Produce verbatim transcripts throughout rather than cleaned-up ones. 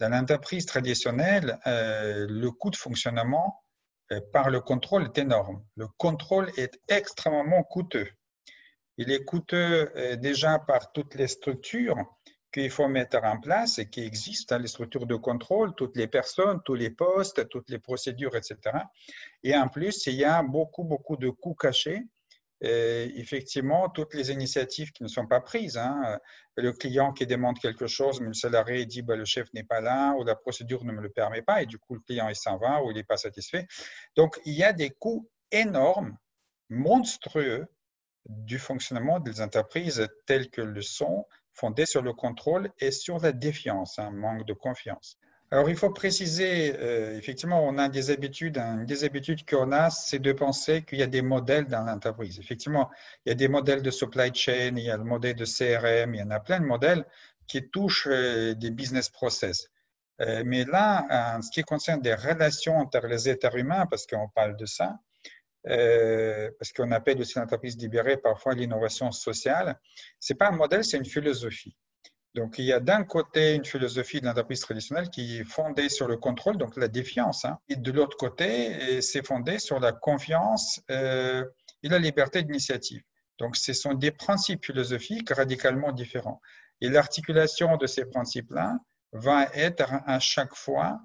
Dans l'entreprise traditionnelle, euh, le coût de fonctionnement euh, par le contrôle est énorme. Le contrôle est extrêmement coûteux. Il est coûteux euh, déjà par toutes les structures qu'il faut mettre en place et qui existent, hein, les structures de contrôle, toutes les personnes, tous les postes, toutes les procédures, et cetera. Et en plus, il y a beaucoup, beaucoup de coûts cachés. Et effectivement, toutes les initiatives qui ne sont pas prises, hein, le client qui demande quelque chose, mais le salarié dit bah, « le chef n'est pas là » ou « la procédure ne me le permet pas » et du coup, le client il s'en va ou il n'est pas satisfait. Donc, il y a des coûts énormes, monstrueux du fonctionnement des entreprises telles que le sont, fondées sur le contrôle et sur la défiance, un hein, manque de confiance. Alors, il faut préciser, euh, effectivement, on a des habitudes, hein, des habitudes qu'on a, c'est de penser qu'il y a des modèles dans l'entreprise. Effectivement, il y a des modèles de supply chain, il y a le modèle de C R M, il y en a plein de modèles qui touchent euh, des business process. Euh, mais là, en ce qui concerne des relations entre les êtres humains, parce qu'on parle de ça, euh, parce qu'on appelle aussi l'entreprise libérée parfois l'innovation sociale, c'est pas un modèle, c'est une philosophie. Donc, il y a d'un côté une philosophie de l'entreprise traditionnelle qui est fondée sur le contrôle, donc la défiance, hein, et de l'autre côté, c'est fondé sur la confiance euh, et la liberté d'initiative. Donc, ce sont des principes philosophiques radicalement différents. Et l'articulation de ces principes-là va être à chaque fois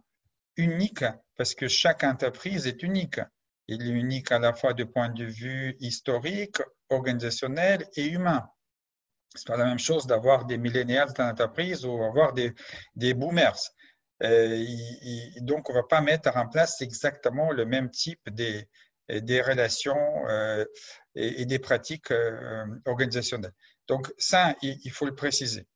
unique, parce que chaque entreprise est unique. Il est unique à la fois du point de vue historique, organisationnel et humain. C'est pas la même chose d'avoir des millénials dans l'entreprise ou avoir des, des boomers. Euh, y, y, donc, on ne va pas mettre en place exactement le même type des, des relations euh, et, et des pratiques euh, organisationnelles. Donc, ça, il, il faut le préciser.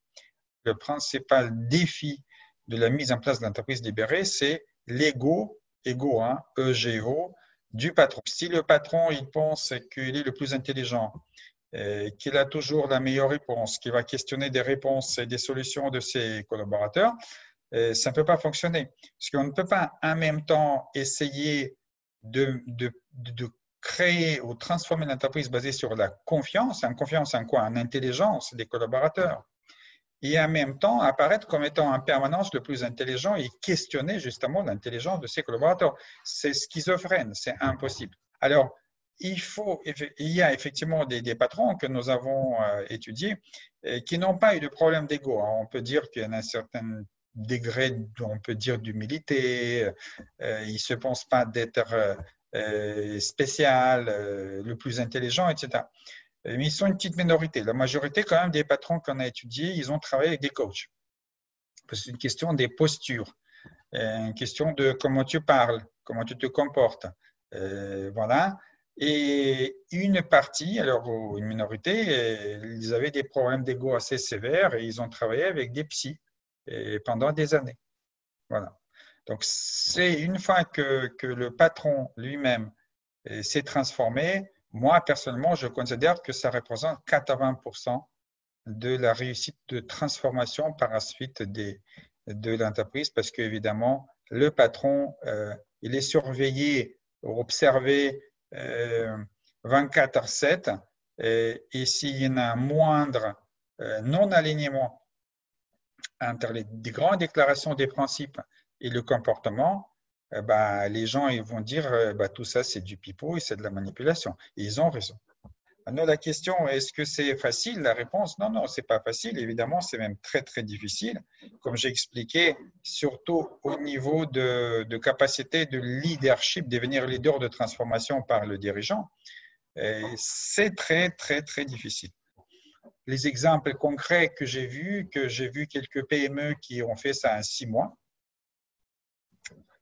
Le principal défi de la mise en place de l'entreprise libérée, c'est l'ego, ego, hein, E G O, du patron. Si le patron, il pense qu'il est le plus intelligent, qu'il a toujours la meilleure réponse, qu'il va questionner des réponses et des solutions de ses collaborateurs, ça ne peut pas fonctionner. Parce qu'on ne peut pas en même temps essayer de, de, de créer ou transformer l'entreprise basée sur la confiance, en confiance en quoi? En intelligence des collaborateurs. Et en même temps apparaître comme étant en permanence le plus intelligent et questionner justement l'intelligence de ses collaborateurs. C'est schizophrène, c'est impossible. Alors, Il, faut, il y a effectivement des, des patrons que nous avons euh, étudiés et qui n'ont pas eu de problème d'ego. On peut dire qu'il y a un certain degré, on peut dire, d'humilité. Euh, ils ne se pensent pas d'être euh, spécial, euh, le plus intelligent, et cetera. Mais ils sont une petite minorité. La majorité, quand même, des patrons qu'on a étudiés, ils ont travaillé avec des coachs. C'est une question des postures, une question de comment tu parles, comment tu te comportes. Euh, voilà. Et une partie, alors une minorité, ils avaient des problèmes d'ego assez sévères et ils ont travaillé avec des psys pendant des années. Voilà. Donc, c'est une fois que, que le patron lui-même s'est transformé, moi, personnellement, je considère que ça représente quatre-vingts pour cent de la réussite de transformation par la suite des, de l'entreprise parce qu'évidemment, le patron, euh, il est surveillé, observé, Euh, vingt-quatre heures sur sept et, et s'il y en a un moindre euh, non-alignement entre les grandes déclarations des principes et le comportement, euh, bah, les gens ils vont dire euh, bah, tout ça c'est du pipeau et c'est de la manipulation. Et ils ont raison. Alors la question, est-ce que c'est facile? La réponse, non, non, c'est pas facile. Évidemment, c'est même très, très difficile. Comme j'ai expliqué, surtout au niveau de, de capacité de leadership, devenir leader de transformation par le dirigeant, c'est très, très, très difficile. Les exemples concrets que j'ai vus, que j'ai vu quelques P M E qui ont fait ça en six mois,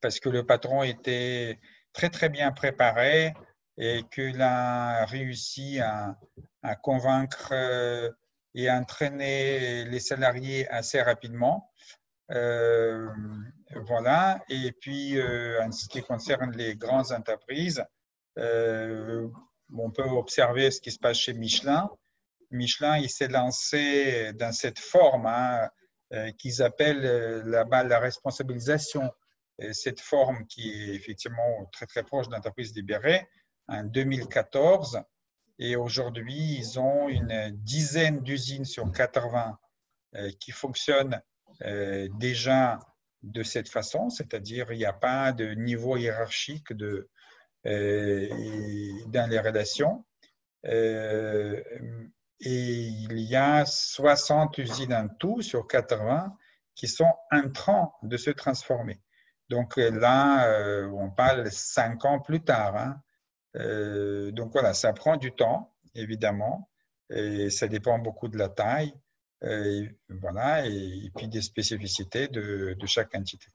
parce que le patron était très, très bien préparé, et qu'il a réussi à, à convaincre et à entraîner les salariés assez rapidement. Euh, voilà. Et puis, euh, en ce qui concerne les grandes entreprises, euh, on peut observer ce qui se passe chez Michelin. Michelin, il s'est lancé dans cette forme hein, qu'ils appellent là-bas la responsabilisation. Et cette forme qui est effectivement très, très proche d'entreprises libérées, en deux mille quatorze, et aujourd'hui, ils ont une dizaine d'usines sur quatre-vingts euh, qui fonctionnent euh, déjà de cette façon, c'est-à-dire il n'y a pas de niveau hiérarchique de, euh, dans les relations. Euh, et il y a soixante usines en tout sur quatre-vingts qui sont en train de se transformer. Donc là, euh, on parle cinq ans plus tard. Hein. Euh, donc voilà, ça prend du temps, évidemment, et ça dépend beaucoup de la taille. Et voilà, et puis des spécificités de, de chaque entité.